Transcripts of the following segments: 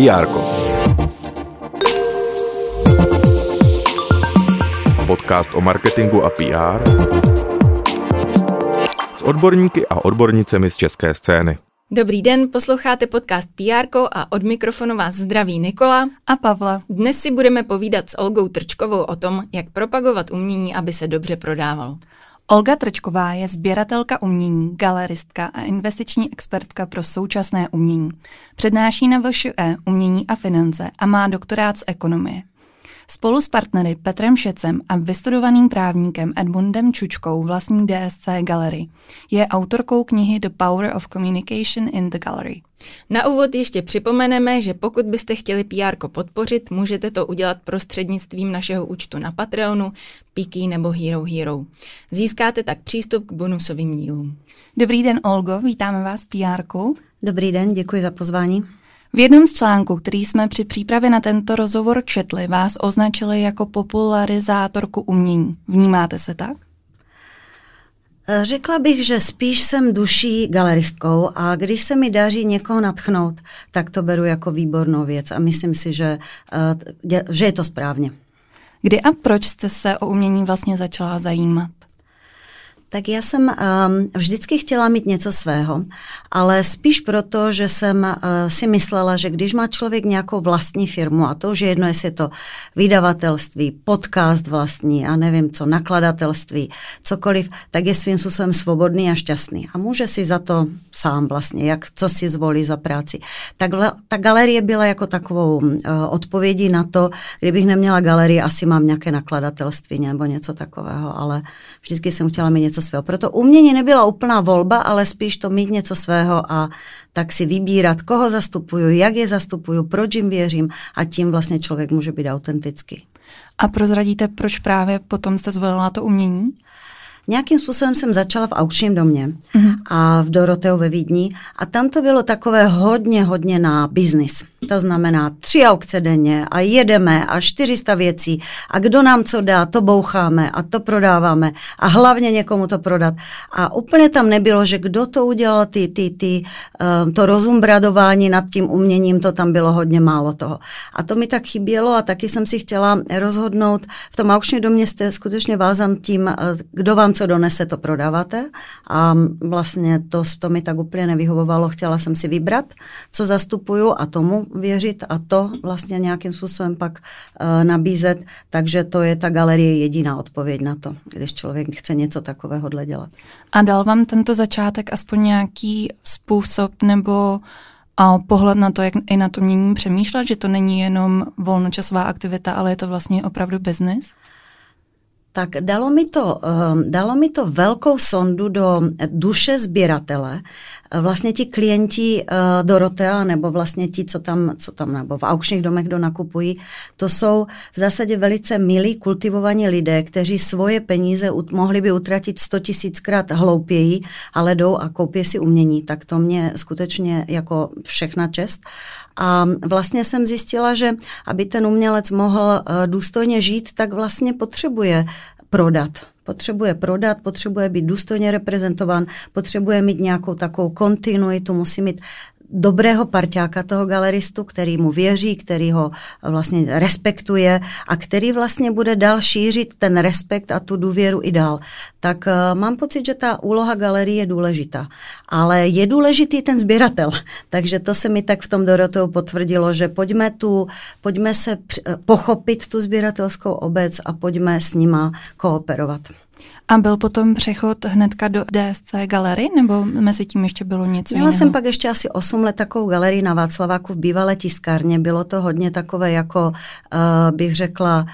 PR-ko. Podcast o marketingu a PR s odborníky a odbornicemi z české scény. Dobrý den, posloucháte podcast PR-ko a od mikrofonu vás zdraví Nikola a Pavla. Dnes si budeme povídat s Olgou Trčkovou o tom, jak propagovat umění, aby se dobře prodávalo. Olga Trčková je sběratelka umění, galeristka a investiční expertka pro současné umění. Přednáší na VŠE umění a finance a má doktorát z ekonomie. Spolu s partnery Petrem Šecem a vystudovaným právníkem Edmundem Chučkou vlastní DSC Gallery. Je autorkou knihy The Power of Communication in the Gallery. Na úvod ještě připomeneme, že pokud byste chtěli PR-ko podpořit, můžete to udělat prostřednictvím našeho účtu na Patreonu, PIKI nebo Hero Hero. Získáte tak přístup k bonusovým dílům. Dobrý den, Olgo, vítáme vás PR-ku. Dobrý den, děkuji za pozvání. V jednom z článků, který jsme při přípravě na tento rozhovor četli, vás označili jako popularizátorku umění. Vnímáte se tak? Řekla bych, že spíš jsem duší galeristkou a když se mi daří někoho nadchnout, tak to beru jako výbornou věc a myslím si, že je to správně. Kdy a proč jste se o umění vlastně začala zajímat? Tak já jsem vždycky chtěla mít něco svého, ale spíš proto, že jsem si myslela, že když má člověk nějakou vlastní firmu, a to už je jedno, jestli je to vydavatelství, podcast vlastní, a nevím co, nakladatelství, cokoliv, tak je svým způsobem svobodný a šťastný. A může si za to sám vlastně, jak co si zvolí za práci. Takhle, ta galerie byla jako takovou odpovědí na to, kdybych neměla galerii, asi mám nějaké nakladatelství nebo něco takového, ale vždycky jsem chtěla mít něco svého. Proto umění nebyla úplná volba, ale spíš to mít něco svého a tak si vybírat, koho zastupuju, jak je zastupuju, proč jim věřím a tím vlastně člověk může být autentický. A prozradíte, proč právě potom jste zvolila to umění? Nějakým způsobem jsem začala v aukčním domě a v Dorotheu ve Vídni a tam to bylo takové hodně na biznis. To znamená 3 aukce denně a jedeme a 400 věcí a kdo nám co dá, to boucháme a to prodáváme a hlavně někomu to prodat. A úplně tam nebylo, že kdo to udělal, to rozumbradování nad tím uměním, to tam bylo hodně málo toho. A to mi tak chybělo a taky jsem si chtěla rozhodnout, v tom aukčním domě jste skutečně vázan tím, kdo vám co donese, to prodáváte a vlastně to mi tak úplně nevyhovovalo. Chtěla jsem si vybrat, co zastupuju a tomu věřit a to vlastně nějakým způsobem pak nabízet, takže to je ta galerie jediná odpověď na to, když člověk chce něco takovéhohle dělat. A dal vám tento začátek aspoň nějaký způsob nebo pohled na to, jak i na to umění přemýšlet, že to není jenom volnočasová aktivita, ale je to vlastně opravdu biznis? Tak dalo mi to velkou sondu do duše sběratele. Vlastně ti klienti Dorothea, nebo vlastně ti, co tam nebo v aukčních domech, kdo nakupují, to jsou v zásadě velice milí, kultivovaní lidé, kteří svoje peníze mohli by utratit 100 000krát hloupěji, ale jdou a koupí si umění. Tak to mě skutečně jako všechna čest. A vlastně jsem zjistila, že aby ten umělec mohl důstojně žít, tak vlastně potřebuje prodat, potřebuje být důstojně reprezentován, potřebuje mít nějakou takovou kontinuitu, musí mít dobrého parťáka toho galeristu, který mu věří, který ho vlastně respektuje a který vlastně bude dál šířit ten respekt a tu důvěru i dál. Tak mám pocit, že ta úloha galerie je důležitá, ale je důležitý ten sběratel, takže to se mi tak v tom Dorotheu potvrdilo, že pojďme pochopit tu sběratelskou obec a pojďme s nima kooperovat. A byl potom přechod hnedka do DSC Gallery, nebo mezi tím ještě bylo něco jiného? Měla jsem pak ještě asi 8 let takovou galerii na Václaváku v bývalé tiskárně. Bylo to hodně takové jako, bych řekla,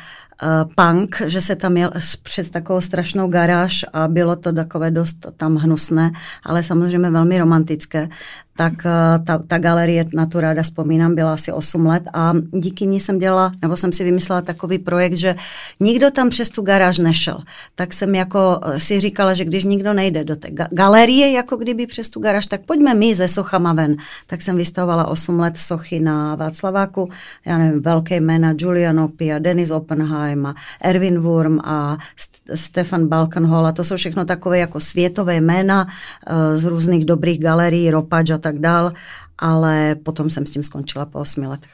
punk, že se tam jel přes takovou strašnou garáž a bylo to takové dost tam hnusné, ale samozřejmě velmi romantické. Tak ta galerie, na tu ráda vzpomínám, byla asi 8 let a díky ní jsem dělala, nebo jsem si vymyslela takový projekt, že nikdo tam přes tu garáž nešel. Tak jsem jako si říkala, že když nikdo nejde do té galerie, jako kdyby přes tu garáž, tak pojďme my ze sochama ven. Tak jsem vystavovala 8 let sochy na Václaváku, já nevím, velké jména, Julian Opie, Dennis Oppenheim, Oppenheima, Erwin Wurm a Stefan Balkenhol, a to jsou všechno takové jako světové jména z různých dobrých galerií, ropač a tak dál, ale potom jsem s tím skončila po 8 letech.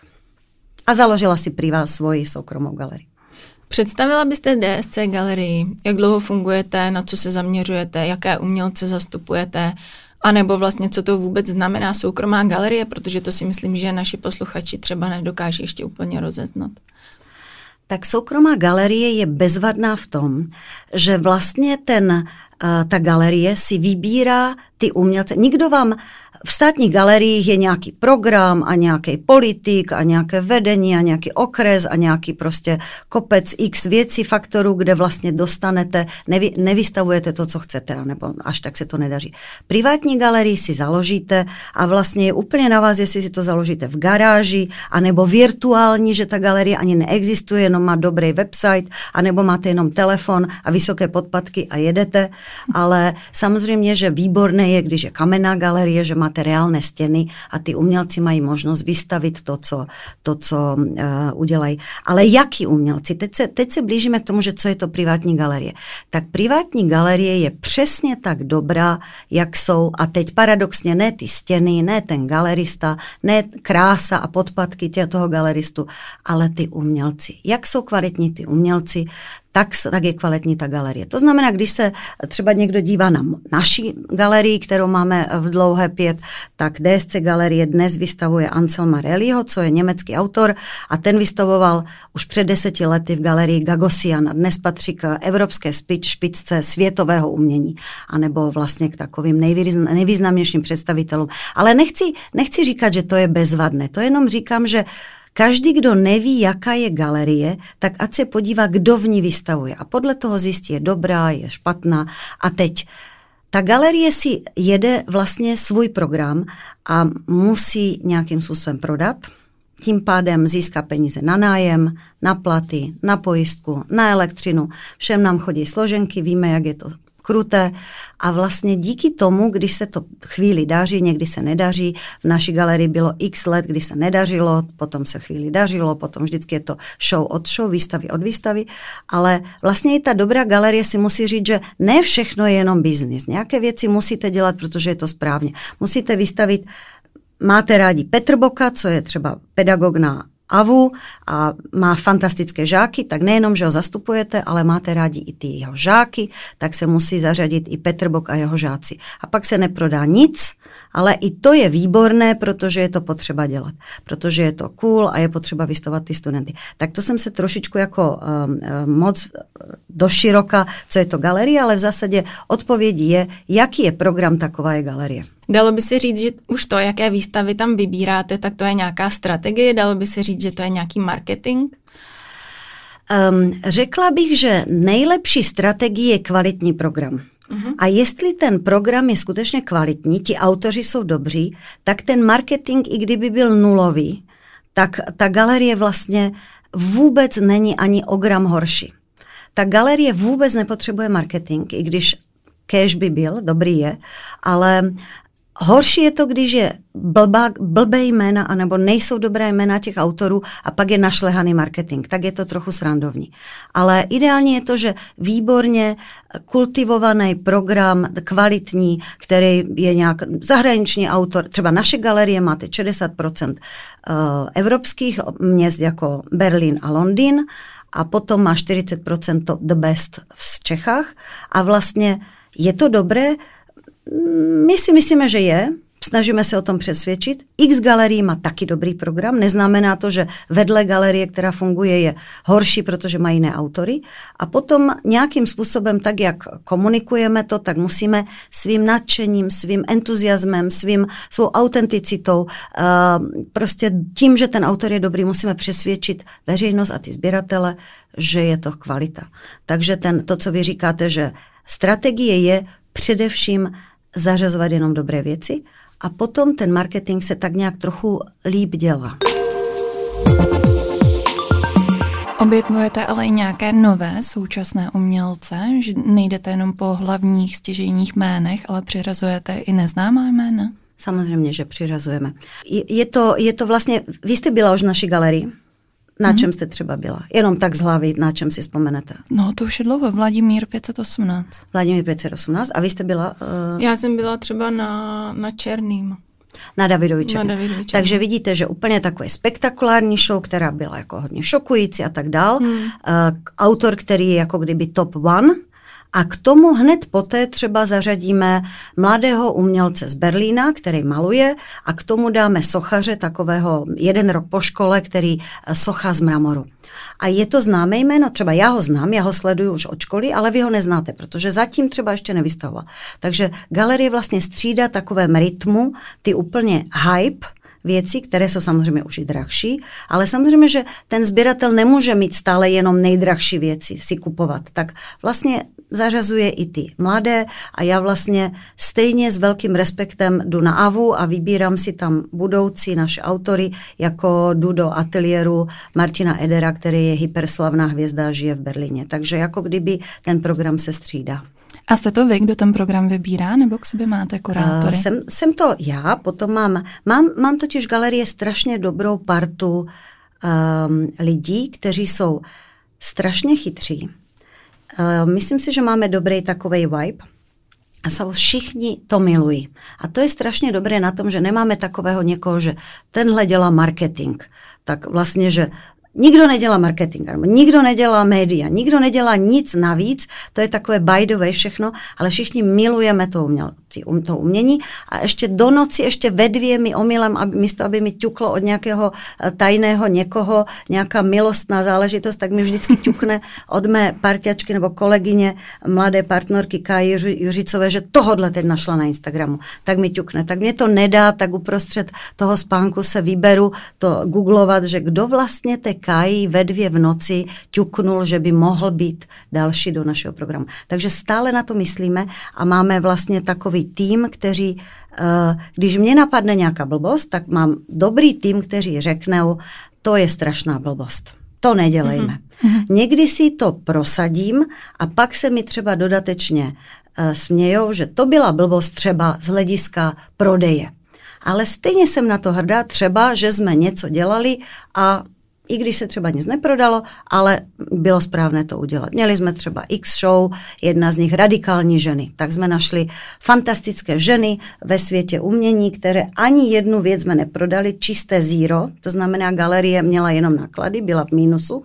A založila si privát svoji soukromou galerii. Představila byste DSC galerii? Jak dlouho fungujete, na co se zaměřujete, jaké umělce zastupujete, anebo vlastně co to vůbec znamená soukromá galerie, protože to si myslím, že naši posluchači třeba nedokáží ještě úplně rozeznat. Tak soukromá galerie je bezvadná v tom, že vlastně ta galerie si vybírá ty umělce. Nikdo vám v státních galeriích je nějaký program a nějaký politik a nějaké vedení a nějaký okres a nějaký prostě kopec x věcí, faktorů, kde vlastně dostanete, nevystavujete to, co chcete, nebo až tak se to nedaří. Privátní galerii si založíte a vlastně je úplně na vás, jestli si to založíte v garáži, anebo virtuální, že ta galerie ani neexistuje, jenom má dobrý website, anebo máte jenom telefon a vysoké podpatky a jedete. Ale samozřejmě, že výborné je, když je kamenná galerie, že máte reálné stěny a ty umělci mají možnost vystavit to, co udělají. Ale jaký umělci? Teď se blížíme k tomu, že co je to privátní galerie. Tak privátní galerie je přesně tak dobrá, jak jsou, a teď paradoxně ne ty stěny, ne ten galerista, ne krása a podpatky toho galeristu, ale ty umělci. Jak jsou kvalitní ty umělci, tak je kvalitní ta galerie. To znamená, když se třeba někdo dívá na naši galerii, kterou máme v Dlouhé 5, tak DSC galerie dnes vystavuje Anselma Relyho, co je německý autor, a ten vystavoval už před 10 lety v galerii Gagosian a dnes patří k evropské špičce světového umění, anebo vlastně k takovým nejvýznamnějším představitelům. Ale nechci říkat, že to je bezvadné, to jenom říkám, že každý, kdo neví, jaká je galerie, tak ať se podívá, kdo v ní vystavuje. A podle toho zjistí, je dobrá, je špatná. A teď ta galerie si jede vlastně svůj program a musí nějakým způsobem prodat. Tím pádem získá peníze na nájem, na platy, na pojistku, na elektřinu. Všem nám chodí složenky, víme, jak je to kruté, a vlastně díky tomu, když se to chvíli daří, někdy se nedaří, v naší galerii bylo x let, kdy se nedařilo, potom se chvíli dařilo, potom vždycky je to show od show, výstavy od výstavy, ale vlastně i ta dobrá galerie si musí říct, že ne všechno je jenom biznis, nějaké věci musíte dělat, protože je to správně. Musíte vystavit, máte rádi Petr Boka, co je třeba pedagog na AVU a má fantastické žáky, tak nejenom, že ho zastupujete, ale máte rádi i ty jeho žáky, tak se musí zařadit i Petr Bok a jeho žáci. A pak se neprodá nic, ale i to je výborné, protože je to potřeba dělat, protože je to cool a je potřeba vystavovat ty studenty. Tak to jsem se trošičku jako moc doširoka, co je to galerie, ale v zásadě odpovědí je, jaký je program, taková je galerie. Dalo by se říct, že už to, jaké výstavy tam vybíráte, tak to je nějaká strategie, dalo by se říct, že to je nějaký marketing? Řekla bych, že nejlepší strategie je kvalitní program. A jestli ten program je skutečně kvalitní, ti autoři jsou dobří, tak ten marketing, i kdyby byl nulový, tak ta galerie vlastně vůbec není ani o gram horší. Ta galerie vůbec nepotřebuje marketing, i když kéž by byl, dobrý je, ale horší je to, když je blbé jména, anebo nejsou dobré jména těch autorů a pak je našlehaný marketing, tak je to trochu srandovní. Ale ideálně je to, že výborně kultivovaný program, kvalitní, který je nějak zahraniční autor, třeba naše galerie máte 60% evropských měst jako Berlín a Londýn a potom má 40% the best v Čechách a vlastně je to dobré. My si myslíme, že je, snažíme se o tom přesvědčit. X galerií má taky dobrý program, neznamená to, že vedle galerie, která funguje, je horší, protože mají jiné autory. A potom nějakým způsobem, tak jak komunikujeme to, tak musíme svým nadšením, svým entuziasmem, svou autenticitou, prostě tím, že ten autor je dobrý, musíme přesvědčit veřejnost a ty sběratele, že je to kvalita. Takže to, co vy říkáte, že strategie je především zařazovat jenom dobré věci a potom ten marketing se tak nějak trochu líp dělá. Objevujete ale i nějaké nové současné umělce, že nejdete jenom po hlavních stěžejních jménech, ale přirazujete i neznámá jména? Samozřejmě, že přirazujeme. Je to vlastně, vy jste byla už v naší galerii, Na čem jste třeba byla? Jenom tak z hlavy, na čem si vzpomenete? No, to už je dlouho. Vladimír 518. Vladimír 518. A vy jste byla... Já jsem byla třeba na Černým. Na Davidovi Černý. Takže vidíte, že úplně takové spektakulární show, která byla jako hodně šokující a tak dál. Autor, který je jako kdyby top one. A k tomu hned poté třeba zařadíme mladého umělce z Berlína, který maluje, a k tomu dáme sochaře takového 1 rok po škole, který socha z mramoru. A je to známé jméno, třeba já ho znám, já ho sleduju už od školy, ale vy ho neznáte, protože zatím třeba ještě nevystavoval. Takže galerie vlastně střídá takovém rytmu ty úplně hype věci, které jsou samozřejmě už i drahší, ale samozřejmě, že ten sběratel nemůže mít stále jenom nejdrahší věci si kupovat. Tak vlastně zařazuje i ty mladé a já vlastně stejně s velkým respektem jdu na AVU a vybírám si tam budoucí naše autory, jako jdu do ateliéru Martina Edera, který je hyperslavná hvězda, žije v Berlíně. Takže jako kdyby ten program se střídá. A jste to vy, kdo ten program vybírá, nebo k sobě máte kurátory? Jsem to já, potom mám totiž galerie strašně dobrou partu lidí, kteří jsou strašně chytří. Myslím si, že máme dobrý takovej vibe a samozřejmě všichni to milují. A to je strašně dobré na tom, že nemáme takového někoho, že tenhle dělá marketing. Tak vlastně, že nikdo nedělá marketing, nikdo nedělá média, nikdo nedělá nic navíc, to je takové by the way všechno, ale všichni milujeme to umění a ještě do noci, ještě ve 2 mi omylem, místo aby mi ťuklo od nějakého tajného někoho, nějaká milostná záležitost, tak mi vždycky ťukne od mé partiačky nebo kolegyně, mladé partnerky Káji Juřicové, že tohodle teď našla na Instagramu, tak mi ťukne. Tak mě to nedá, tak uprostřed toho spánku se vyberu to googlovat, že kdo vlastně Kájí ve 2 v noci ťuknul, že by mohl být další do našeho programu. Takže stále na to myslíme a máme vlastně takový tým, kteří, když mě napadne nějaká blbost, tak mám dobrý tým, kteří řeknou, to je strašná blbost. To nedělejme. Mm-hmm. Někdy si to prosadím a pak se mi třeba dodatečně smějou, že to byla blbost třeba z hlediska prodeje. Ale stejně jsem na to hrdá třeba, že jsme něco dělali a i když se třeba nic neprodalo, ale bylo správné to udělat. Měli jsme třeba X show, jedna z nich radikální ženy. Tak jsme našli fantastické ženy ve světě umění, které ani jednu věc jsme neprodali, čisté zero, to znamená galerie měla jenom náklady, byla v mínusu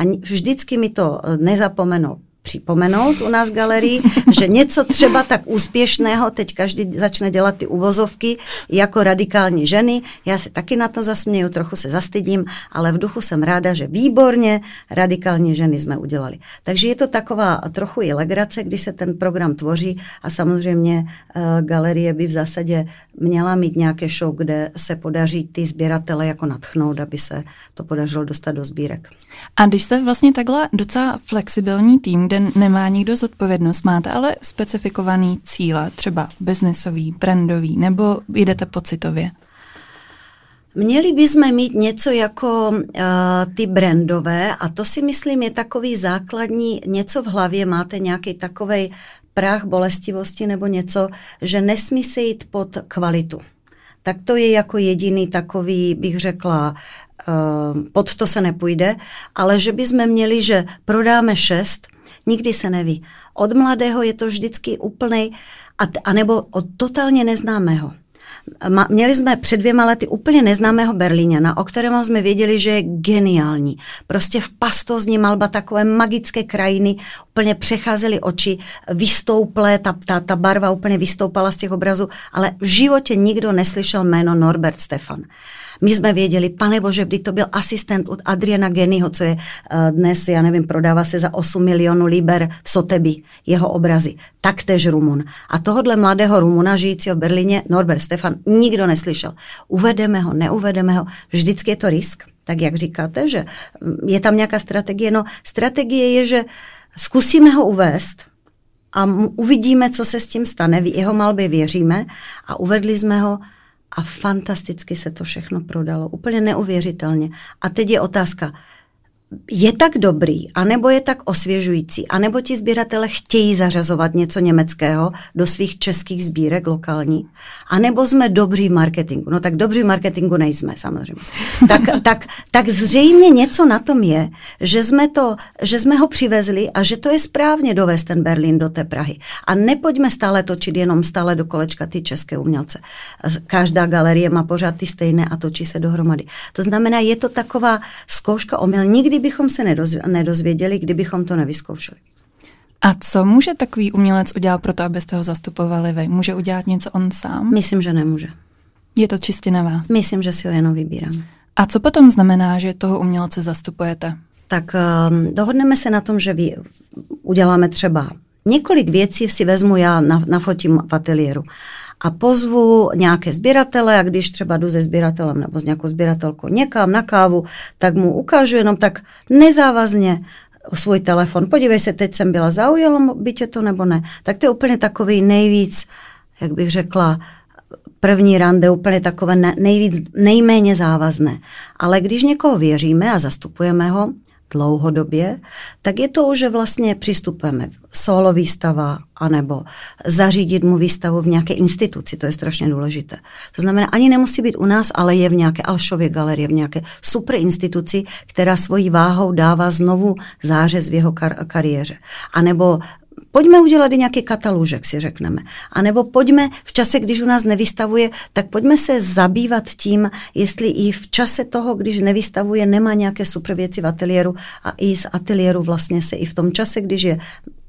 a vždycky mi to nezapomenou připomenout u nás galerii, že něco třeba tak úspěšného, teď každý začne dělat ty uvozovky jako radikální ženy, já se taky na to zasměju, trochu se zastydím, ale v duchu jsem ráda, že výborně radikální ženy jsme udělali. Takže je to taková trochu i legrace, když se ten program tvoří a samozřejmě galerie by v zásadě měla mít nějaké show, kde se podaří ty sběratele jako nadchnout, aby se to podařilo dostat do sbírek. A když jste vlastně takhle docela flexibilní tým, kde nemá nikdo zodpovědnost, máte ale specifikovaný cíle, třeba biznesový, brandový, nebo jdete pocitově? Měli bychom mít něco jako ty brandové a to si myslím je takový základní, něco v hlavě máte nějaký takovej práh bolestivosti nebo něco, že nesmí se jít pod kvalitu. Tak to je jako jediný takový, bych řekla, pod to se nepůjde, ale že bychom měli, že prodáme 6, nikdy se neví. Od mladého je to vždycky úplnej, anebo od totálně neznámého. Měli jsme před 2 lety úplně neznámého Berlíňana, o kterém jsme věděli, že je geniální. Prostě v pastozní malba takové magické krajiny, úplně přecházely oči, vystouplé, ta barva úplně vystoupala z těch obrazů, ale v životě nikdo neslyšel jméno Norbert Stefan. My jsme věděli, pane bože, vždyť to byl asistent od Adriana Ghenieho, co je dnes, já nevím, prodává se za 8 milionů liber v Sotheby, jeho obrazy. Taktéž Rumun. A tohodle mladého Rumuna, žijícího v Berlíně, Norbert Stefan, nikdo neslyšel. Uvedeme ho, neuvedeme ho, vždycky je to risk. Tak jak říkáte, že je tam nějaká strategie? No, strategie je, že zkusíme ho uvést a uvidíme, co se s tím stane. V jeho malbě věříme a uvedli jsme ho a fantasticky se to všechno prodalo, úplně neuvěřitelně. A teď je otázka, je tak dobrý, anebo je tak osvěžující, anebo ti sběratele chtějí zařazovat něco německého do svých českých sbírek lokálních, anebo jsme dobří v marketingu. No tak dobří v marketingu nejsme samozřejmě. Tak zřejmě něco na tom je, že jsme ho přivezli a že to je správně dovést ten Berlín do té Prahy. A nepojďme stále točit jenom stále do kolečka ty české umělce. Každá galerie má pořád ty stejné a točí se dohromady. To znamená, je to taková zkouška omyl. Nikdy bychom se nedozvěděli, kdybychom to nevyzkoušeli. A co může takový umělec udělat pro to, abyste ho zastupovali vy? Může udělat něco on sám? Myslím, že nemůže. Je to čistě na vás? Myslím, že si ho jenom vybírám. A co potom znamená, že toho umělce zastupujete? Tak dohodneme se na tom, že uděláme třeba několik věcí, si vezmu já, nafotím v ateliéru. A pozvu nějaké sběratele, a když třeba jdu se sběratelem nebo s nějakou sběratelkou někam na kávu, tak mu ukážu jenom tak nezávazně svůj telefon. Podívej se, teď jsem byla, zaujala by tě to nebo ne. Tak to je úplně takový nejvíc, jak bych řekla, první rande, úplně takové nejméně závazné. Ale když někoho věříme a zastupujeme ho dlouhodobě, tak je to už, že vlastně přistupujeme solo výstava anebo zařídit mu výstavu v nějaké instituci, to je strašně důležité. To znamená, ani nemusí být u nás, ale je v nějaké Alšově galerii, v nějaké super instituci, která svojí váhou dává znovu zářez v jeho kariéře. A nebo pojďme udělat i nějaký katalůžek, si řekneme. A nebo pojďme v čase, když u nás nevystavuje, tak pojďme se zabývat tím, jestli i v čase toho, když nevystavuje, nemá nějaké super věci v ateliéru a i z ateliéru vlastně se i v tom čase, když je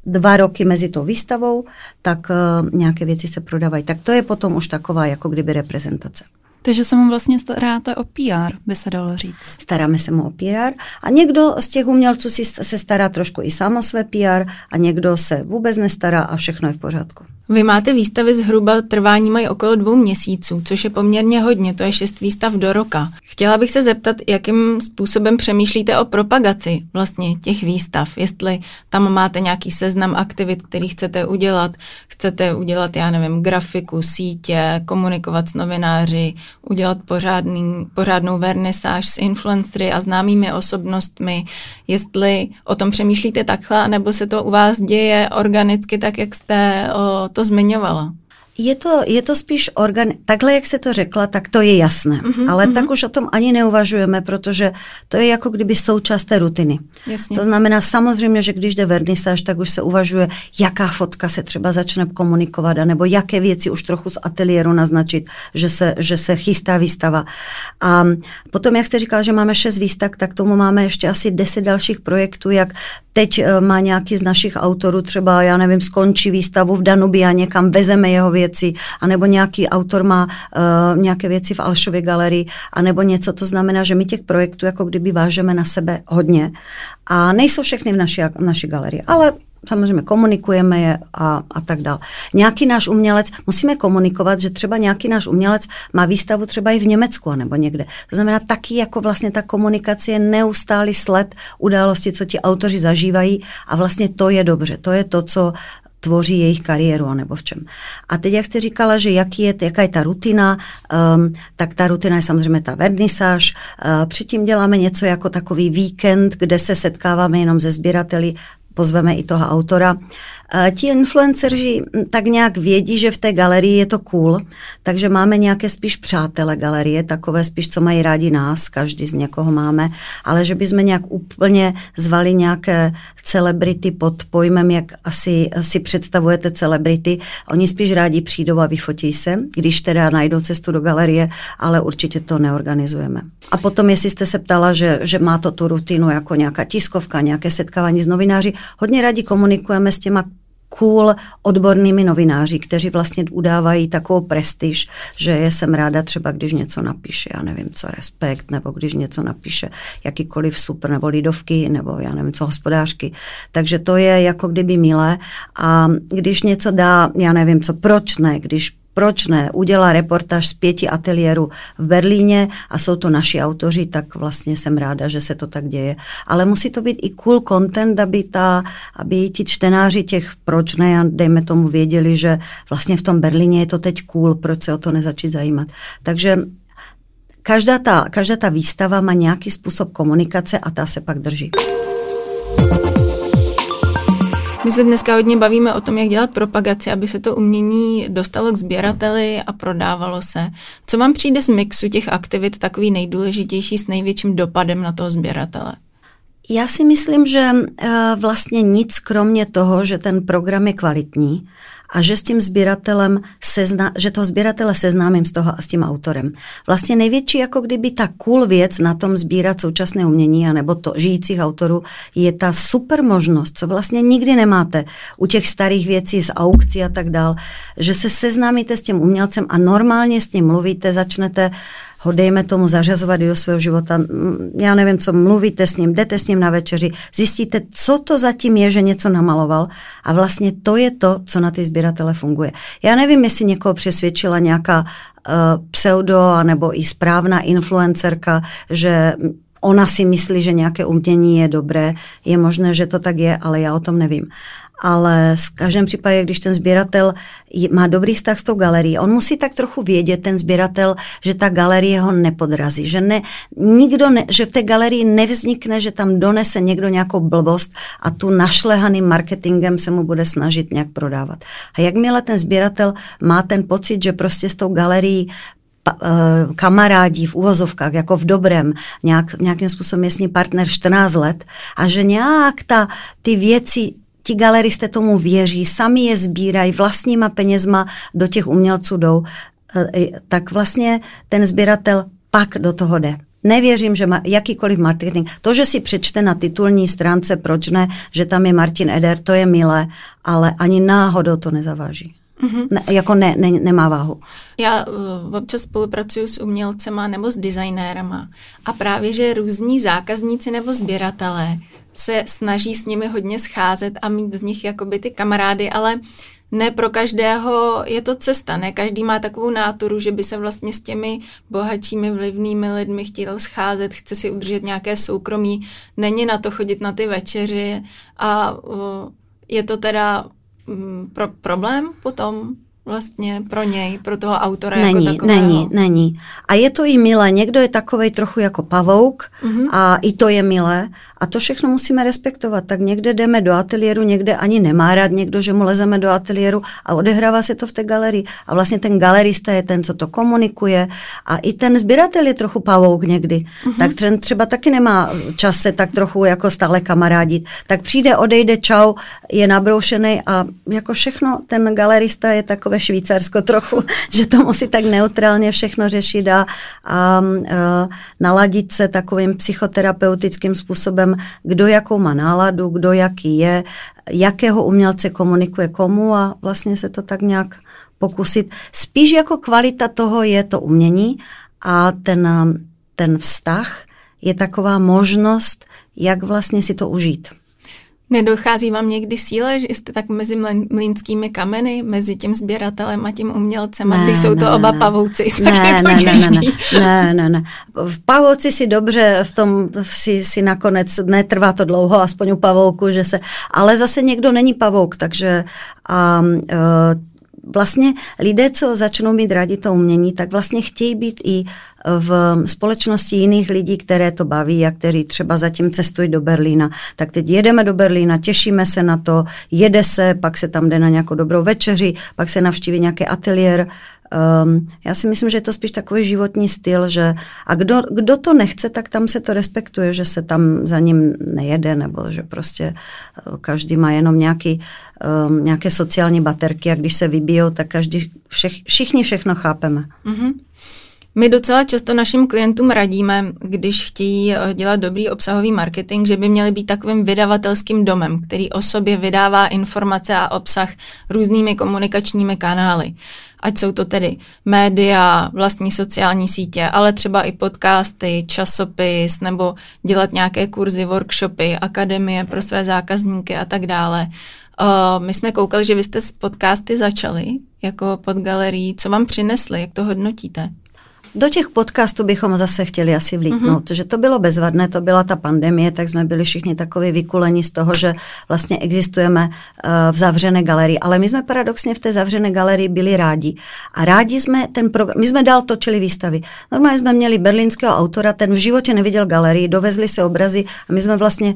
2 roky mezi tou výstavou, tak nějaké věci se prodávají. Tak to je potom už taková, jako kdyby reprezentace. Takže se mu vlastně staráte o PR, by se dalo říct. Staráme se mu o PR a někdo z těch umělců se stará trošku i sám o své PR a někdo se vůbec nestará a všechno je v pořádku. Vy máte výstavy zhruba, trvání mají okolo 2 měsíců, což je poměrně hodně, to je 6 výstav do roka. Chtěla bych se zeptat, jakým způsobem přemýšlíte o propagaci vlastně těch výstav, jestli tam máte nějaký seznam aktivit, který chcete udělat, já nevím, grafiku, sítě, komunikovat s novináři, udělat pořádnou vernisáž s influencery a známými osobnostmi, jestli o tom přemýšlíte takhle, nebo se to u vás děje organicky, tak jak jste to zmiňovala. Je to spíš takhle, jak se to řekla, tak to je jasné. Tak už o tom ani neuvažujeme, protože to je jako kdyby součást té rutiny. Jasně. To znamená samozřejmě, že když jde vernisáž, tak už se uvažuje, jaká fotka se třeba začne komunikovat, anebo jaké věci už trochu z ateliéru naznačit, že se chystá výstava. A potom, jak jste říkala, že máme 6 výstav, tak tomu máme ještě asi 10 dalších projektů, jak teď má nějaký z našich autorů třeba, já nevím, skončí výstavu v Danubii a někam vezeme jeho věci, anebo nějaký autor má nějaké věci v Alšově galerii, anebo něco, to znamená, že my těch projektů jako kdyby vážeme na sebe hodně a nejsou všechny v naší galerii, ale samozřejmě komunikujeme je a tak dál. Nějaký náš umělec, musíme komunikovat, že třeba nějaký náš umělec má výstavu třeba i v Německu nebo někde. To znamená taky jako vlastně ta komunikace je neustálý sled události, co ti autoři zažívají a vlastně to je dobře, to je to, co tvoří jejich kariéru, anebo v čem. A teď, jak jste říkala, že jaká je ta rutina, tak ta rutina je samozřejmě ta vernisáž. Předtím děláme něco jako takový víkend, kde se setkáváme jenom se sběrateli, pozveme i toho autora. Ti influenceři tak nějak vědí, že v té galerii je to cool, takže máme nějaké spíš přátele galerie, takové spíš, co mají rádi nás, každý z někoho máme, ale že bychom nějak úplně zvali nějaké celebrity pod pojmem, jak asi si představujete celebrity, oni spíš rádi přijdou a vyfotí se, když teda najdou cestu do galerie, ale určitě to neorganizujeme. A potom, jestli jste se ptala, že má to tu rutinu jako nějaká tiskovka, nějaké setkávání s novináři, hodně rádi komunikujeme s těma cool odbornými novináři, kteří vlastně udávají takovou prestiž, že jsem ráda třeba, když něco napíše, já nevím co, Respekt, nebo když něco napíše jakýkoliv super, nebo Lidovky, nebo já nevím co, Hospodářky. Takže to je jako kdyby milé. A když něco dá, já nevím co, proč ne, udělá reportáž z 5 ateliérů v Berlíně a jsou to naši autoři, tak vlastně jsem ráda, že se to tak děje. Ale musí to být i cool content, aby ti čtenáři těch proč ne, dejme tomu, věděli, že vlastně v tom Berlíně je to teď cool, proč se o to nezačít zajímat. Takže Každá ta výstava má nějaký způsob komunikace a ta se pak drží. My se dneska hodně bavíme o tom, jak dělat propagaci, aby se to umění dostalo k sběrateli a prodávalo se. Co vám přijde z mixu těch aktivit takový nejdůležitější s největším dopadem na toho sběratele? Já si myslím, že vlastně nic kromě toho, že ten program je kvalitní a že s tím sběratelem že toho sběratele seznámím s tím autorem. Vlastně největší, jako kdyby ta cool věc na tom sbírat současné umění anebo to žijících autorů, je ta super možnost, co vlastně nikdy nemáte u těch starých věcí z aukcí a tak dál, že se seznámíte s tím umělcem a normálně s ním mluvíte, začnete ho, dejme tomu, zařazovat i do svého života. Já nevím, co mluvíte s ním, jdete s ním na večeři, zjistíte, co to zatím je, že něco namaloval a vlastně to je to, co na ty sběratele funguje. Já nevím, jestli někoho přesvědčila nějaká pseudo nebo i správná influencerka, že ona si myslí, že nějaké umění je dobré. Je možné, že to tak je, ale já o tom nevím. Ale v každém případě, když ten sběratel má dobrý vztah s tou galerií, on musí tak trochu vědět, ten sběratel, že ta galerie ho nepodrazí, že, že v té galerii nevznikne, že tam donese někdo nějakou blbost a tu našlehaným marketingem se mu bude snažit nějak prodávat. A jakmile ten sběratel má ten pocit, že prostě s tou galerií kamarádi v uvozovkách, jako v dobrém, nějakým způsobem je s ním partner 14 let a že nějak ty věci, ti galeristé tomu věří, sami je sbírají, vlastníma penězma do těch umělců jdou, tak vlastně ten sběratel pak do toho jde. Nevěřím, že má jakýkoliv marketing. To, že si přečte na titulní stránce, proč ne, že tam je Martin Eder, to je milé, ale ani náhodou to nezaváží. Mm-hmm. Nemá váhu. Já občas spolupracuju s umělcema nebo s designérama a právě, že různí zákazníci nebo sběratelé se snaží s nimi hodně scházet a mít z nich jakoby ty kamarády, ale ne pro každého je to cesta, ne každý má takovou náturu, že by se vlastně s těmi bohatšími, vlivnými lidmi chtěl scházet, chce si udržet nějaké soukromí, není na to chodit na ty večeři a je to teda problém potom vlastně pro něj, pro toho autora jako takového. Není. A je to i milé. Někdo je takovej trochu jako pavouk a i to je milé. A to všechno musíme respektovat. Tak někde jdeme do ateliéru, někde ani nemá rád někdo, že mu lezeme do ateliéru a odehrává se to v té galerii. A vlastně ten galerista je ten, co to komunikuje. A i ten sběratel je trochu pavouk někdy. Tak třeba taky nemá čas se tak trochu jako stále kamarádit. Tak přijde, odejde, čau, je nabroušený a jako všechno ten galerista je takové Švýcarsko trochu, že to musí tak neutrálně všechno řešit a naladit se takovým psychoterapeutickým způsobem, kdo jakou má náladu, kdo jaký je, jakého umělce komunikuje komu a vlastně se to tak nějak pokusit. Spíš jako kvalita toho je to umění a ten vztah je taková možnost, jak vlastně si to užít. Nedochází vám někdy síle, že jste tak mezi mlýnskými kameny, mezi tím sběratelem a tím umělcem, a když jsou to oba pavouci, Ne. V pavouci si dobře, v tom si nakonec, netrvá to dlouho, aspoň u pavouku, že se, ale zase někdo není pavouk, takže vlastně lidé, co začnou mít rádi to umění, tak vlastně chtějí být i v společnosti jiných lidí, které to baví a kteří třeba zatím cestují do Berlína. Tak teď jedeme do Berlína, těšíme se na to, jede se, pak se tam jde na nějakou dobrou večeři, pak se navštíví nějaký ateliér. Já si myslím, že je to spíš takový životní styl, že a kdo to nechce, tak tam se to respektuje, že se tam za ním nejede, nebo že prostě každý má jenom nějaké sociální baterky a když se vybijou, tak všichni všechno chápeme. Mm-hmm. My docela často našim klientům radíme, když chtějí dělat dobrý obsahový marketing, že by měli být takovým vydavatelským domem, který o sobě vydává informace a obsah různými komunikačními kanály. Ať jsou to tedy média, vlastní sociální sítě, ale třeba i podcasty, časopis, nebo dělat nějaké kurzy, workshopy, akademie pro své zákazníky a tak dále. My jsme koukali, že vy jste s podcasty začali, jako pod galerií. Co vám přinesli, jak to hodnotíte? Do těch podcastů bychom zase chtěli asi vlítnout, protože to bylo bezvadné, to byla ta pandemie, tak jsme byli všichni takový vykuleni z toho, že vlastně existujeme v zavřené galerii, ale my jsme paradoxně v té zavřené galerii byli rádi. A rádi jsme ten program, my jsme dál točili výstavy. Normálně jsme měli berlínského autora, ten v životě neviděl galerii, dovezli se obrazy a my jsme vlastně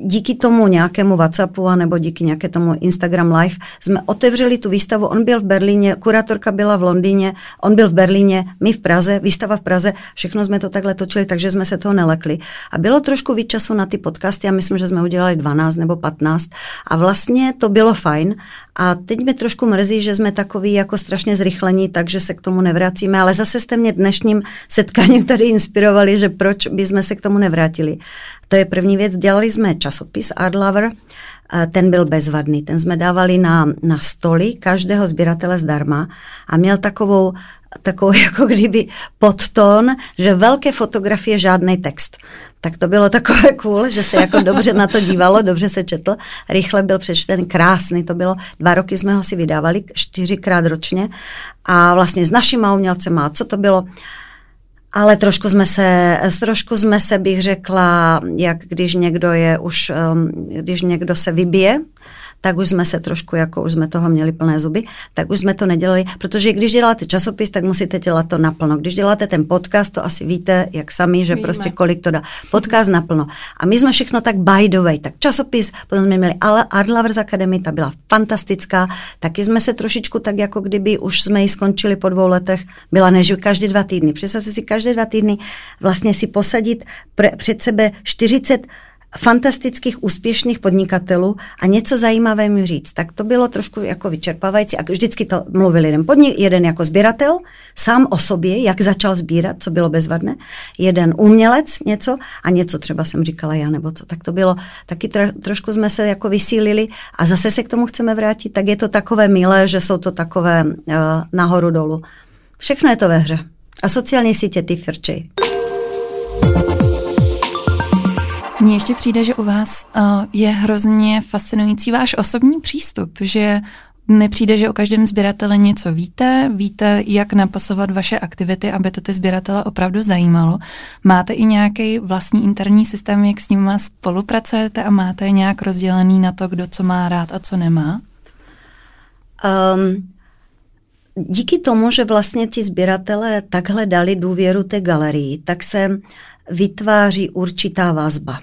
díky tomu nějakému WhatsAppu nebo díky nějaké tomu Instagram Live jsme otevřeli tu výstavu, on byl v Berlíně, kurátorka byla v Londýně, on byl v Berlíně, my v Praze, výstava v Praze, všechno jsme to takhle točili, takže jsme se toho nelekli. A bylo trošku víc času na ty podcasty, já myslím, že jsme udělali 12 nebo 15 a vlastně to bylo fajn a teď mě trošku mrzí, že jsme takový jako strašně zrychlení, takže se k tomu nevracíme, ale zase jste mě dnešním setkáním tady inspirovali, že proč by jsme se k tomu nevrátili. To je první věc, dělali jsme časopis Art Lover, ten byl bezvadný, ten jsme dávali na stoly každého sběratele zdarma a měl takovou jako kdyby podtón, že velké fotografie, žádný text. Tak to bylo takové cool, že se jako dobře na to dívalo, dobře se četl, rychle byl přečten, krásný to bylo. 2 roky jsme ho si vydávali, 4krát ročně a vlastně s našima umělcema, co to bylo. Ale trošku jsme se, bych řekla, jak když někdo je už, když někdo se vybije, tak už jsme se trošku, jako už jsme toho měli plné zuby, tak už jsme to nedělali, protože když děláte časopis, tak musíte dělat to naplno. Když děláte ten podcast, to asi víte, jak sami, že prostě kolik to dá. Podcast naplno. A my jsme všechno tak by the way, tak časopis, potom jsme měli Art Lovers Academy, ta byla fantastická, taky jsme se trošičku tak, jako kdyby už jsme ji skončili po 2 letech, byla než každé 2 týdny. Představte si každé 2 týdny vlastně si posadit před sebe 40 fantastických, úspěšných podnikatelů a něco zajímavé jim říct. Tak to bylo trošku jako vyčerpávající a vždycky to mluvil jeden jako sběratel, sám o sobě, jak začal sbírat, co bylo bezvadné, jeden umělec něco a něco třeba jsem říkala já nebo co. Tak to bylo, taky trošku jsme se jako vysílili a zase se k tomu chceme vrátit, tak je to takové milé, že jsou to takové nahoru dolů. Všechno je to ve hře. A sociální sítě ty firčej. Mně ještě přijde, že u vás je hrozně fascinující váš osobní přístup, že mi přijde, že o každém sběrateli něco víte, jak napasovat vaše aktivity, aby to ty sběratele opravdu zajímalo. Máte i nějaký vlastní interní systém, jak s nimi spolupracujete a máte je nějak rozdělený na to, kdo co má rád a co nemá? Díky tomu, že vlastně ti sběratelé takhle dali důvěru té galerii, tak se vytváří určitá vazba.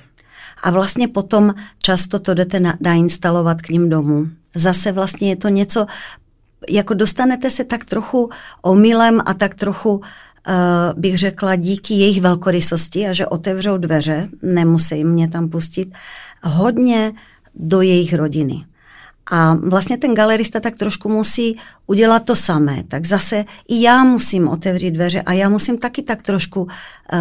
A vlastně potom často to jdete nainstalovat k ním domů. Zase vlastně je to něco, jako dostanete se tak trochu omylem a tak trochu bych řekla, díky jejich velkorysosti a že otevřou dveře, nemusí mě tam pustit, hodně do jejich rodiny. A vlastně ten galerista tak trošku musí udělat to samé. Tak zase i já musím otevřít dveře a já musím taky tak trošku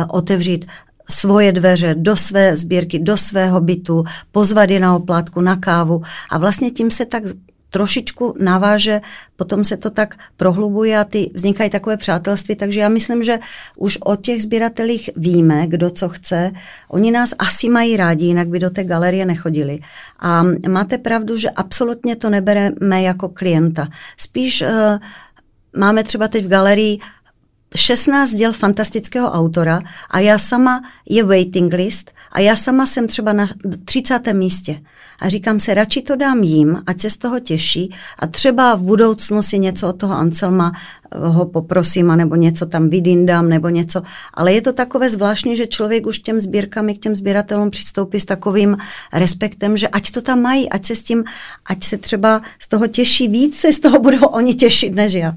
otevřít svoje dveře do své sbírky, do svého bytu, pozvat je na oplátku, na kávu a vlastně tím se tak trošičku naváže, potom se to tak prohlubuje a vznikají takové přátelství, takže já myslím, že už o těch sběratelích víme, kdo co chce. Oni nás asi mají rádi, jinak by do té galerie nechodili. A máte pravdu, že absolutně to nebereme jako klienta. Spíš máme třeba teď v galerii 16 děl fantastického autora a já sama je waiting list a já sama jsem třeba na 30. místě a říkám se, radši to dám jim, ať se z toho těší a třeba v budoucnu si něco od toho Anselma ho poprosím anebo něco tam vydindám nebo něco, ale je to takové zvláštní, že člověk už těm sbírkami, k těm sběratelům přistoupí s takovým respektem, že ať to tam mají, ať se třeba z toho těší více, z toho budou oni těšit než já.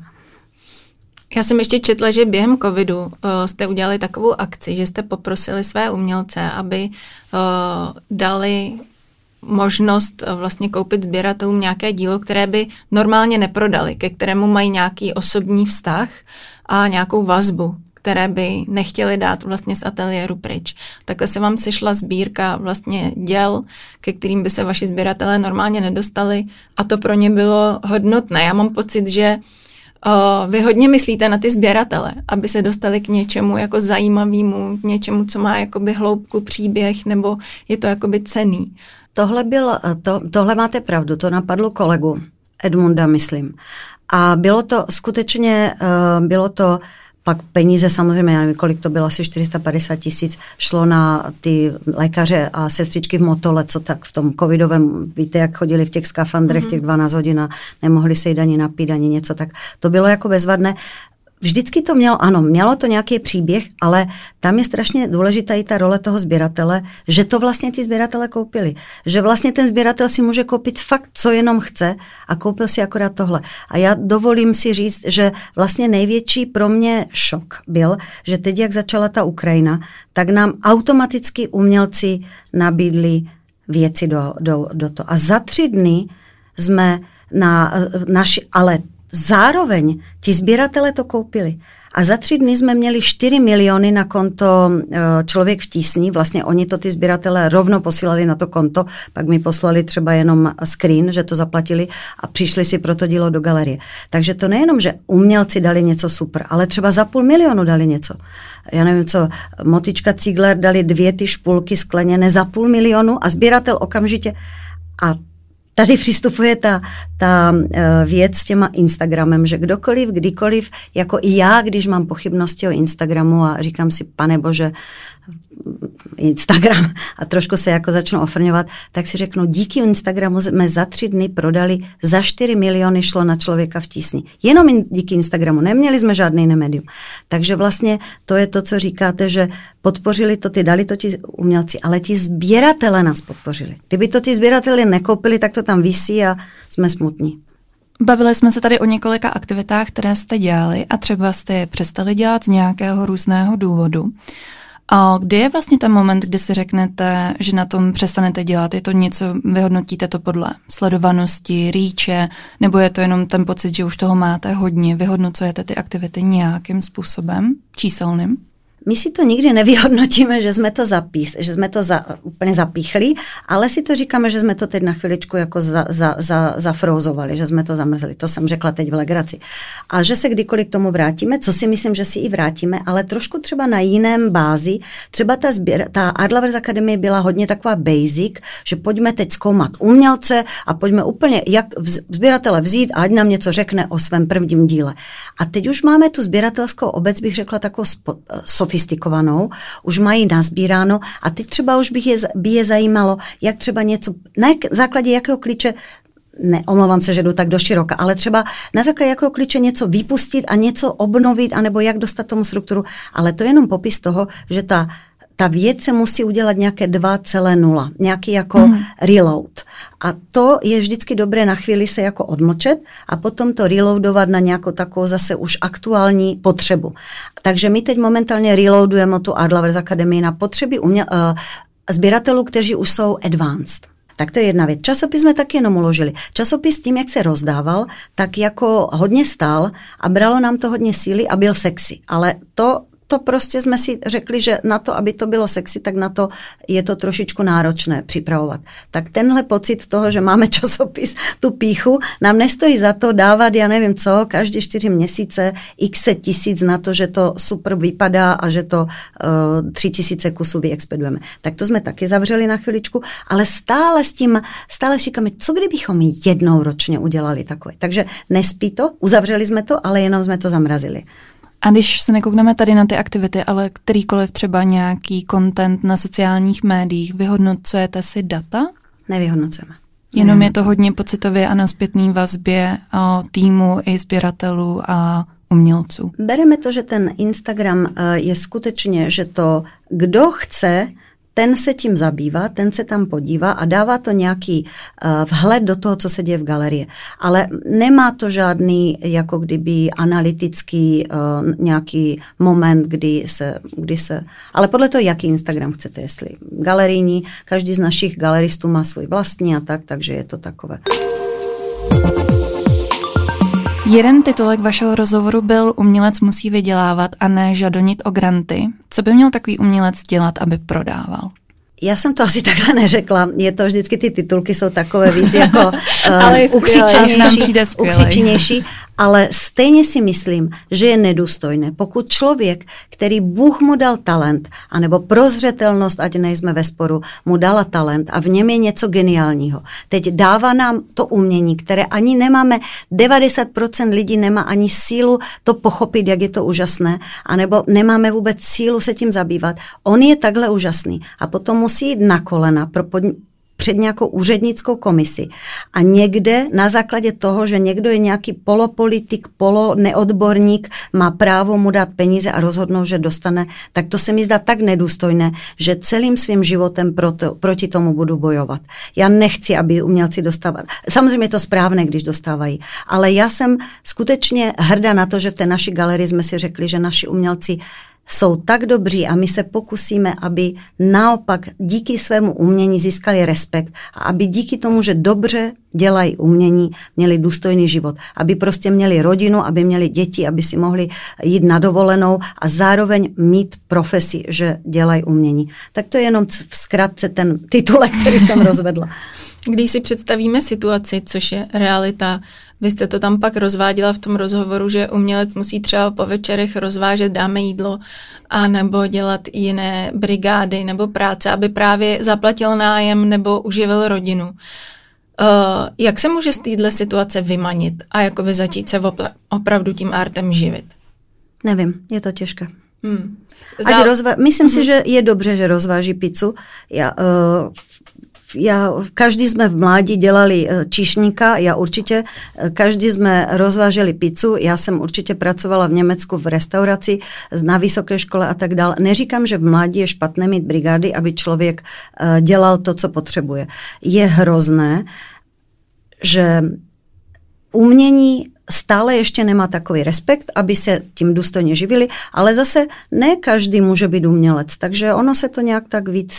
Já jsem ještě četla, že během covidu jste udělali takovou akci, že jste poprosili své umělce, aby dali možnost vlastně koupit sběratelům nějaké dílo, které by normálně neprodali, ke kterému mají nějaký osobní vztah a nějakou vazbu, které by nechtěli dát vlastně z ateliéru pryč. Takhle se vám sešla sbírka vlastně děl, ke kterým by se vaši sběratelé normálně nedostali a to pro ně bylo hodnotné. Já mám pocit, že vy hodně myslíte na ty sběratele, aby se dostali k něčemu jako zajímavému, k něčemu, co má jakoby hloubku, příběh, nebo je to jakoby cenný. Tohle máte pravdu, to napadlo kolegu Edmunda, myslím. A bylo to skutečně, bylo to Pak peníze samozřejmě, já nevím, kolik to bylo, asi 450 000 šlo na ty lékaře a sestřičky v Motole, co tak v tom covidovém, víte, jak chodili v těch skafandrech, těch 12 hodin a nemohli se jít ani napít, ani něco, tak to bylo jako bezvadné. Vždycky to mělo, ano, mělo to nějaký příběh, ale tam je strašně důležitá i ta role toho sběratele, že to vlastně ty sběratele koupili. Že vlastně ten sběratel si může koupit fakt, co jenom chce a koupil si akorát tohle. A já dovolím si říct, že vlastně největší pro mě šok byl, že teď, jak začala ta Ukrajina, tak nám automaticky umělci nabídli věci do toho. A za 3 dny jsme na naši, ale zároveň ti sběratele to koupili. A za 3 dny jsme měli 4 miliony na konto Člověk v tísni. Vlastně oni to ty sběratele rovno posílali na to konto, pak mi poslali třeba jenom screen, že to zaplatili a přišli si pro to dílo do galerie. Takže to nejenom, že umělci dali něco super, ale třeba za 500 000 dali něco. Já nevím co, Motička Cígler dali 2 ty špulky skleněné za 500 000 a sběratel okamžitě a tady přistupuje ta věc s těma Instagramem, že kdokoliv, kdykoliv, jako i já, když mám pochybnosti o Instagramu a říkám si, pane bože, Instagram a trošku se jako začnu ofrňovat, tak si řeknu, díky Instagramu jsme za 3 dny prodali, za 4 miliony šlo na Člověka v tísni. Jenom díky Instagramu, neměli jsme žádný jiné médium. Takže vlastně to je to, co říkáte, že podpořili to, ty dali to ti umělci, ale ti sběratele nás podpořili. Kdyby to ti sběratele nekoupili, tak to tam visí a jsme smutní. Bavili jsme se tady o několika aktivitách, které jste dělali a třeba jste je přestali dělat z nějakého různého důvodu. A kdy je vlastně ten moment, kdy si řeknete, že na tom přestanete dělat? Je to něco, vyhodnotíte to podle sledovanosti, reache, nebo je to jenom ten pocit, že už toho máte hodně, vyhodnocujete ty aktivity nějakým způsobem, číselným? My si to nikdy nevyhodnotíme, že jsme to úplně zapíchli, ale si to říkáme, že jsme to teď na chviličku jako zafrouzovali, že jsme to zamrzli. To jsem řekla teď v legraci. A že se kdykoliv k tomu vrátíme, co si myslím, že si i vrátíme, ale trošku třeba na jiném bázi. Třeba ta Art Lovers Academy byla hodně taková basic, že pojďme teď zkoumat umělce a pojďme úplně jak sběratele vzít a ať nám něco řekne o svém prvním díle. A teď už máme tu sběratelskou obec, bych řekla, takovou sofistikovanou, už mají nazbíráno a teď třeba už by je zajímalo, jak třeba něco, na základě jakého klíče, omlouvám se, že jdu tak do široka, ale třeba na základě jakého klíče něco vypustit a něco obnovit, anebo jak dostat tomu strukturu, ale to je jenom popis toho, že ta věc se musí udělat nějaké 2,0, nějaký jako reload. A to je vždycky dobré na chvíli se jako odmlčet a potom to reloadovat na nějakou takovou zase už aktuální potřebu. Takže my teď momentálně reloadujeme tu Art Lovers Academy na potřeby sběratelů, kteří už jsou advanced. Tak to je jedna věc. Časopis jsme taky jenom uložili. Časopis tím, jak se rozdával, tak jako hodně stál a bralo nám to hodně síly a byl sexy. Ale to prostě jsme si řekli, že na to, aby to bylo sexy, tak na to je to trošičku náročné připravovat. Tak tenhle pocit toho, že máme časopis, tu píchu, nám nestojí za to dávat, já nevím co, každé 4 měsíce x 1000 na to, že to super vypadá a že to 3000 kusů vyexpedujeme. Tak to jsme taky zavřeli na chviličku, ale stále říkáme, co kdybychom jednou ročně udělali takové. Takže nespí to, uzavřeli jsme to, ale jenom jsme to zamrazili. A když se nekoukneme tady na ty aktivity, ale kterýkoliv třeba nějaký content na sociálních médiích, vyhodnocujete si data? Nevyhodnocujeme. Jenom je to hodně pocitově a na zpětný vazbě týmu i sběratelů a umělců. Bereme to, že ten Instagram je skutečně, že to kdo chce, ten se tím zabývá, ten se tam podívá a dává to nějaký vhled do toho, co se děje v galerii. Ale nemá to žádný, jako kdyby analytický nějaký moment, kdy se... Ale podle toho, jaký Instagram chcete, jestli galerijní, každý z našich galeristů má svůj vlastní a tak, takže je to takové. Jeden titulek vašeho rozhovoru byl Umělec musí vydělávat a ne žadonit o granty. Co by měl takový umělec dělat, aby prodával? Já jsem to asi takhle neřekla. Je to vždycky, ty titulky jsou takové víc jako ukřičenější, ale stejně si myslím, že je nedůstojné, pokud člověk, který Bůh mu dal talent, anebo prozřetelnost, ať nejsme ve sporu, mu dala talent a v něm je něco geniálního. Teď dává nám to umění, které ani nemáme, 90% lidí nemá ani sílu to pochopit, jak je to úžasné, anebo nemáme vůbec sílu se tím zabývat. On je takhle úžasný a potom musí jít na kolena před nějakou úřednickou komisi. A někde na základě toho, že někdo je nějaký polopolitik, poloneodborník, má právo mu dát peníze a rozhodnout, že dostane, tak to se mi zdá tak nedůstojné, že celým svým životem proti tomu budu bojovat. Já nechci, aby umělci dostávali. Samozřejmě je to správné, když dostávají, ale já jsem skutečně hrdá na to, že v té naší galerii jsme si řekli, že naši umělci jsou tak dobří a my se pokusíme, aby naopak díky svému umění získali respekt a aby díky tomu, že dobře dělají umění, měli důstojný život. Aby prostě měli rodinu, aby měli děti, aby si mohli jít na dovolenou a zároveň mít profesi, že dělají umění. Tak to je jenom v zkratce ten titulek, který jsem rozvedla. Když si představíme situaci, což je realita, vy jste to tam pak rozváděla v tom rozhovoru, že umělec musí třeba po večerech rozvážet, dáme jídlo, anebo dělat jiné brigády nebo práce, aby právě zaplatil nájem nebo uživil rodinu. Jak se může z téhle situace vymanit a jakoby začít se opravdu tím artem živit? Nevím, je to těžké. Myslím si, že je dobře, že rozváží pizzu. Každý jsme v mládí dělali číšníka, já určitě, každý jsme rozváželi pizzu, já jsem určitě pracovala v Německu v restauraci, na vysoké škole a tak dále. Neříkám, že v mládí je špatné mít brigády, aby člověk dělal to, co potřebuje. Je hrozné, že umění stále ještě nemá takový respekt, aby se tím důstojně živili, ale zase ne každý může být umělec, takže ono se to nějak tak víc,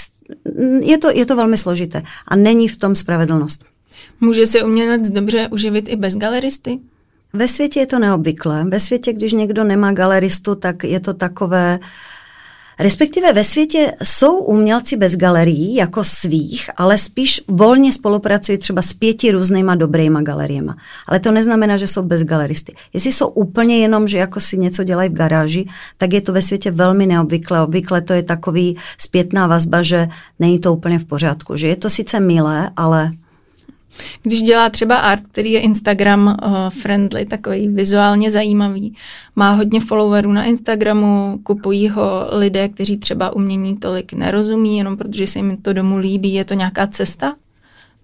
je to velmi složité a není v tom spravedlnost. Může se umělec dobře uživit i bez galeristy? Ve světě je to neobvyklé. Ve světě, když někdo nemá galeristu, tak je to takové. Respektive ve světě jsou umělci bez galerií jako svých, ale spíš volně spolupracují třeba s 5 různýma dobrýma galeriema. Ale to neznamená, že jsou bez galeristy. Jestli jsou úplně jenom, že jako si něco dělají v garáži, tak je to ve světě velmi neobvyklé. Obvykle to je takový zpětná vazba, že není to úplně v pořádku. Že je to sice milé, ale... Když dělá třeba art, který je Instagram friendly, takový vizuálně zajímavý, má hodně followerů na Instagramu, kupují ho lidé, kteří třeba umění tolik nerozumí, jenom protože se jim to domů líbí, je to nějaká cesta?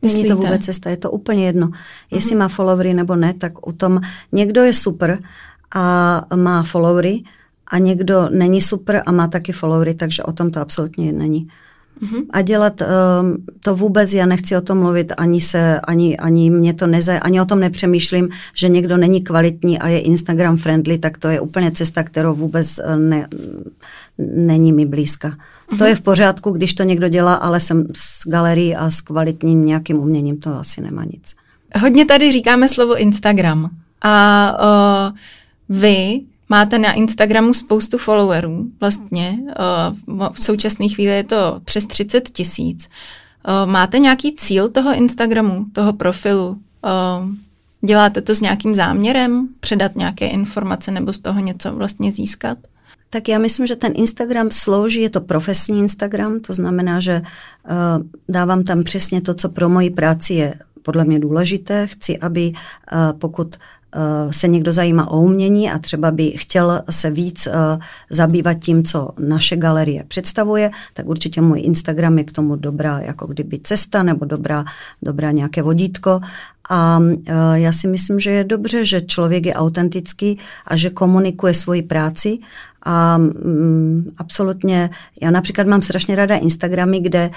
Není to vůbec cesta, je to úplně jedno. Jestli má followery nebo ne, tak u tom někdo je super a má followery a někdo není super a má taky followery, takže o tom to absolutně není. A dělat to vůbec, já nechci o tom mluvit, ani o tom nepřemýšlím, že někdo není kvalitní a je Instagram friendly, tak to je úplně cesta, kterou vůbec není mi blízka. To je v pořádku, když to někdo dělá, ale jsem s galerií a s kvalitním nějakým uměním, to asi nemá nic. Hodně tady říkáme slovo Instagram a vy... Máte na Instagramu spoustu followerů, vlastně. V současné chvíli je to přes 30 000. Máte nějaký cíl toho Instagramu, toho profilu? Děláte to s nějakým záměrem? Předat nějaké informace nebo z toho něco vlastně získat? Tak já myslím, že ten Instagram slouží, je to profesní Instagram, to znamená, že dávám tam přesně to, co pro moji práci je podle mě důležité. Chci, aby pokud se někdo zajímá o umění a třeba by chtěl se víc zabývat tím, co naše galerie představuje, tak určitě můj Instagram je k tomu dobrá jako kdyby cesta nebo dobrá nějaké vodítko. A já si myslím, že je dobře, že člověk je autentický a že komunikuje svoji práci a absolutně, já například mám strašně ráda Instagramy, kde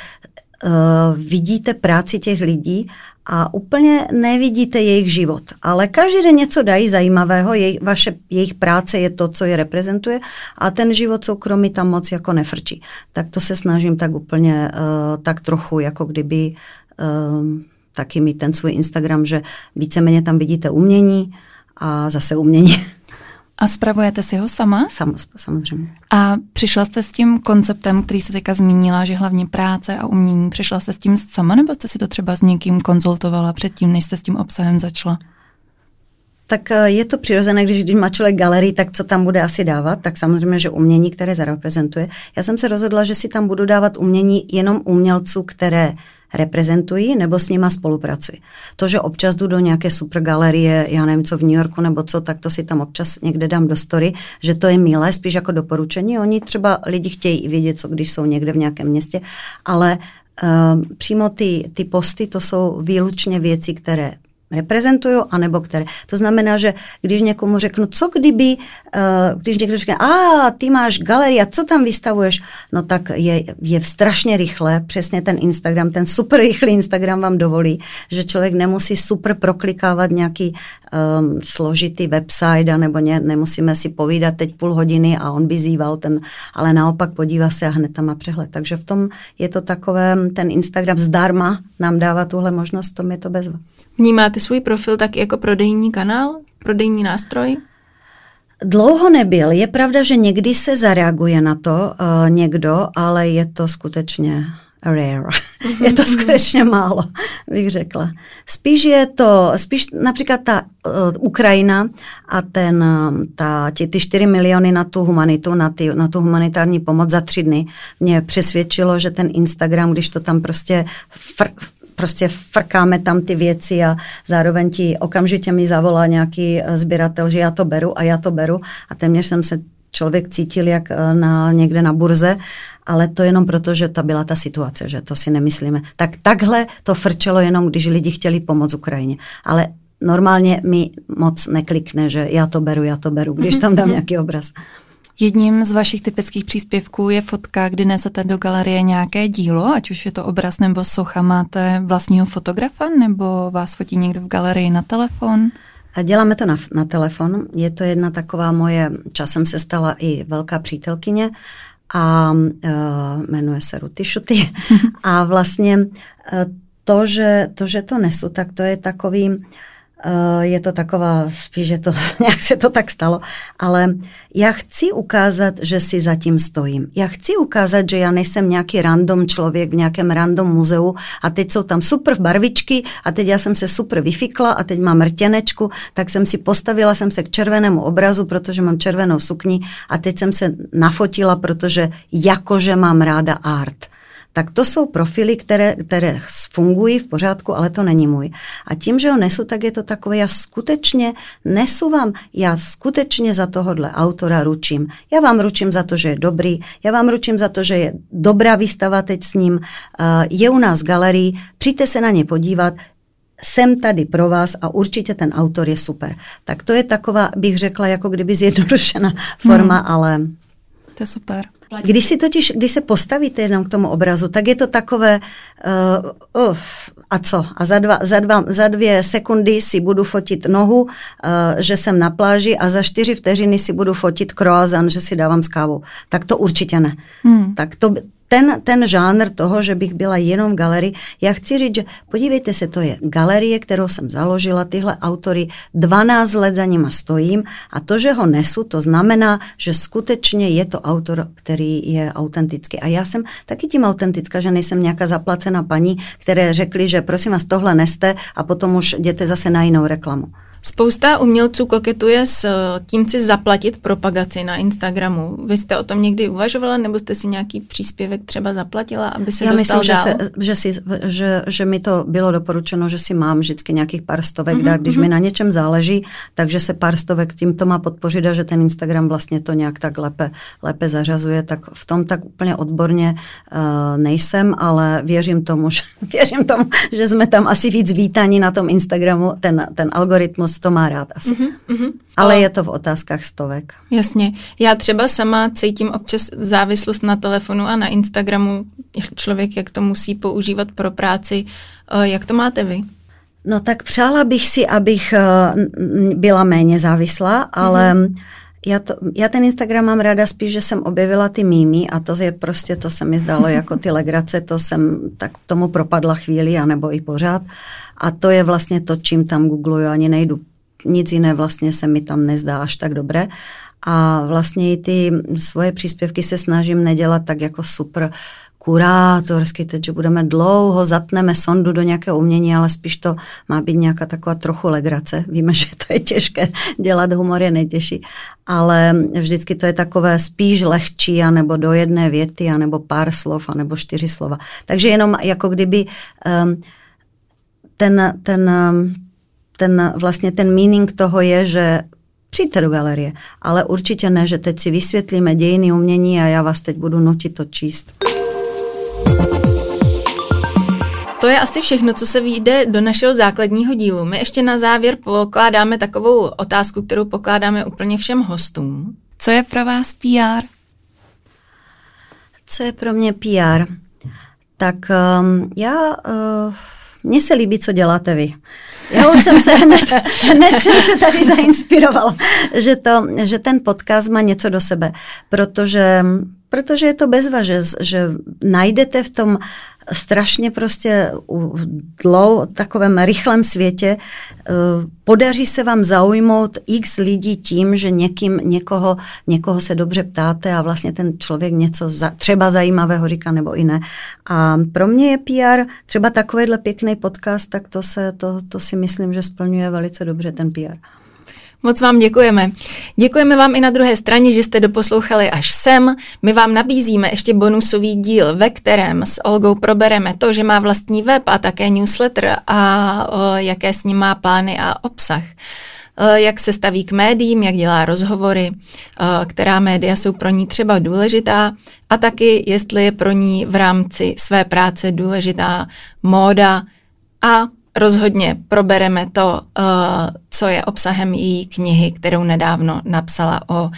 vidíte práci těch lidí a úplně nevidíte jejich život. Ale každý den něco dají zajímavého, jejich práce je to, co je reprezentuje a ten život soukromý tam moc jako nefrčí. Tak to se snažím tak úplně, tak trochu, jako kdyby taky mít ten svůj Instagram, že víceméně tam vidíte umění a zase umění. A spravujete si ho sama? Samozřejmě. A přišla jste s tím konceptem, který se teďka zmínila, že hlavně práce a umění, přišla jste s tím sama, nebo jste si to třeba s někým konzultovala předtím, než jste s tím obsahem začala? Tak je to přirozené, když má člověk galerii, tak co tam bude asi dávat, tak samozřejmě, že umění, které zareprezentuje. Já jsem se rozhodla, že si tam budu dávat umění jenom umělců, které reprezentují nebo s nima spolupracují. To, že občas jdu do nějaké super galerie, já nevím co v New Yorku nebo co, tak to si tam občas někde dám do story, že to je milé, spíš jako doporučení. Oni třeba lidi chtějí i vědět, co když jsou někde v nějakém městě, ale přímo ty posty, to jsou výlučně věci, které reprezentuju, anebo které. To znamená, že když někomu řeknu, co kdyby, když někdo řekne, ty máš galerii, co tam vystavuješ, no tak je strašně rychle, přesně ten Instagram, ten super rychlý Instagram vám dovolí, že člověk nemusí super proklikávat nějaký složitý website, nebo nemusíme si povídat teď půl hodiny a on by zýval ten, ale naopak podívá se a hned tam má přehled. Takže v tom je to takové, ten Instagram zdarma nám dává tuhle možnost, to je to bezva. Vnímáte svůj profil taky jako prodejní kanál, prodejní nástroj? Dlouho nebyl. Je pravda, že někdy se zareaguje na to někdo, ale je to skutečně rare. Je to skutečně málo, bych řekla. Spíš například ta Ukrajina a ty 4 miliony na tu humanitu, na tu humanitární pomoc za 3 dny mě přesvědčilo, že ten Instagram, když to tam prostě frkáme tam ty věci a zároveň okamžitě mi zavolá nějaký sběratel, že já to beru a téměř jsem se člověk cítil jak někde na burze, ale to jenom proto, že to byla ta situace, že to si nemyslíme. Tak takhle to frčelo jenom, když lidi chtěli pomoct Ukrajině, ale normálně mi moc neklikne, že já to beru, když tam dám nějaký obraz. Jedním z vašich typických příspěvků je fotka, kdy nesete do galerie nějaké dílo, ať už je to obraz nebo socha. Máte vlastního fotografa nebo vás fotí někdo v galerii na telefon? A děláme to na telefon. Je to jedna taková moje, časem se stala i velká přítelkyně a jmenuje se Ruty Shuty. A vlastně to, že to nesu, tak to je takový... je to taková, spíš, že to nějak se to tak stalo, ale já chci ukázat, že si za tím stojím. Já chci ukázat, že já nejsem nějaký random člověk v nějakém random muzeu a teď jsou tam super barvičky a teď já jsem se super vyfikla a teď mám rtěnečku, tak jsem si postavila, jsem se k červenému obrazu, protože mám červenou sukni a teď jsem se nafotila, protože jakože mám ráda art. Tak to jsou profily, které fungují v pořádku, ale to není můj. A tím, že ho nesu, tak je to takové, já skutečně za tohohle autora ručím. Já vám ručím za to, že je dobrý, já vám ručím za to, že je dobrá výstava teď s ním, je u nás v galerii, přijďte se na ně podívat, jsem tady pro vás a určitě ten autor je super. Tak to je taková, bych řekla, jako kdyby zjednodušená forma, ale... To je super. Když se postavíte jenom k tomu obrazu, tak je to takové a co? A za dvě sekundy si budu fotit nohu, že jsem na pláži a za 4 vteřiny si budu fotit croissant, že si dávám s kávou. Tak to určitě ne. Tak to... Ten žánr toho, že bych byla jenom v galerii, já chci říct, že podívejte se, to je galerie, kterou jsem založila, tyhle autory, 12 let za nima stojím a to, že ho nesu, to znamená, že skutečně je to autor, který je autentický. A já jsem taky tím autentická, že nejsem nějaká zaplacená paní, které řekly, že prosím vás, tohle neste a potom už jděte zase na jinou reklamu. Spousta umělců koketuje s tím, chci zaplatit propagaci na Instagramu. Vy jste o tom někdy uvažovala, nebo jste si nějaký příspěvek třeba zaplatila, aby se dostal dál? Já myslím, že mi to bylo doporučeno, že si mám vždycky nějakých pár stovek dát, když mi na něčem záleží, takže se pár stovek tím to má podpořit a že ten Instagram vlastně to nějak tak lépe zařazuje. Tak v tom tak úplně odborně nejsem, ale věřím tomu, že jsme tam asi víc vítáni na tom Instagramu, ten algoritmus to má rád asi. Ale je to v otázkách stovek. Jasně. Já třeba sama cítím občas závislost na telefonu a na Instagramu. Člověk, jak to musí používat pro práci. Jak to máte vy? No tak přála bych si, abych byla méně závislá, ale... Já ten Instagram mám ráda spíš, že jsem objevila ty mýmy a to se mi zdalo jako ty legrace, to jsem tak tomu propadla chvíli, anebo i pořád. A to je vlastně to, čím tam googluju, ani nejdu nic jiné vlastně se mi tam nezdá až tak dobré. A vlastně i ty svoje příspěvky se snažím nedělat tak jako super kurátorsky, teď, že budeme dlouho, zatneme sondu do nějakého umění, ale spíš to má být nějaká taková trochu legrace. Víme, že to je těžké, dělat humor je nejtěžší, ale vždycky to je takové spíš lehčí, anebo do jedné věty, anebo pár slov, anebo 4 slova. Takže jenom jako kdyby ten meaning toho je, že přijďte do galerie, ale určitě ne, že teď si vysvětlíme dějiny umění a já vás teď budu nutit to číst. To je asi všechno, co se vyjde do našeho základního dílu. My ještě na závěr pokládáme takovou otázku, kterou pokládáme úplně všem hostům. Co je pro vás PR? Co je pro mě PR? Tak mně se líbí, co děláte vy. Já už jsem se hned jsem se tady zainspirovala, že ten podcast má něco do sebe, protože je to bezva, že najdete v tom strašně prostě takovém rychlém světě, podaří se vám zaujmout x lidí tím, že někoho se dobře ptáte a vlastně ten člověk něco třeba zajímavého říká nebo i ne. A pro mě je PR, třeba takovýhle pěkný podcast, tak to si myslím, že splňuje velice dobře ten PR. Moc vám děkujeme. Děkujeme vám i na druhé straně, že jste doposlouchali až sem. My vám nabízíme ještě bonusový díl, ve kterém s Olgou probereme to, že má vlastní web a také newsletter a jaké s ním má plány a obsah. Jak se staví k médiím, jak dělá rozhovory, která média jsou pro ní třeba důležitá a taky, jestli je pro ní v rámci své práce důležitá móda a rozhodně probereme to, co je obsahem její knihy, kterou nedávno napsala o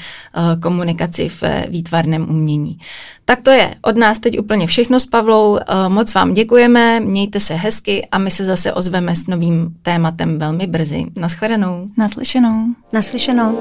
komunikaci v výtvarném umění. Tak to je od nás teď úplně všechno s Pavlou. Moc vám děkujeme, mějte se hezky a my se zase ozveme s novým tématem velmi brzy. Naschledanou. Naslyšenou. Naslyšenou.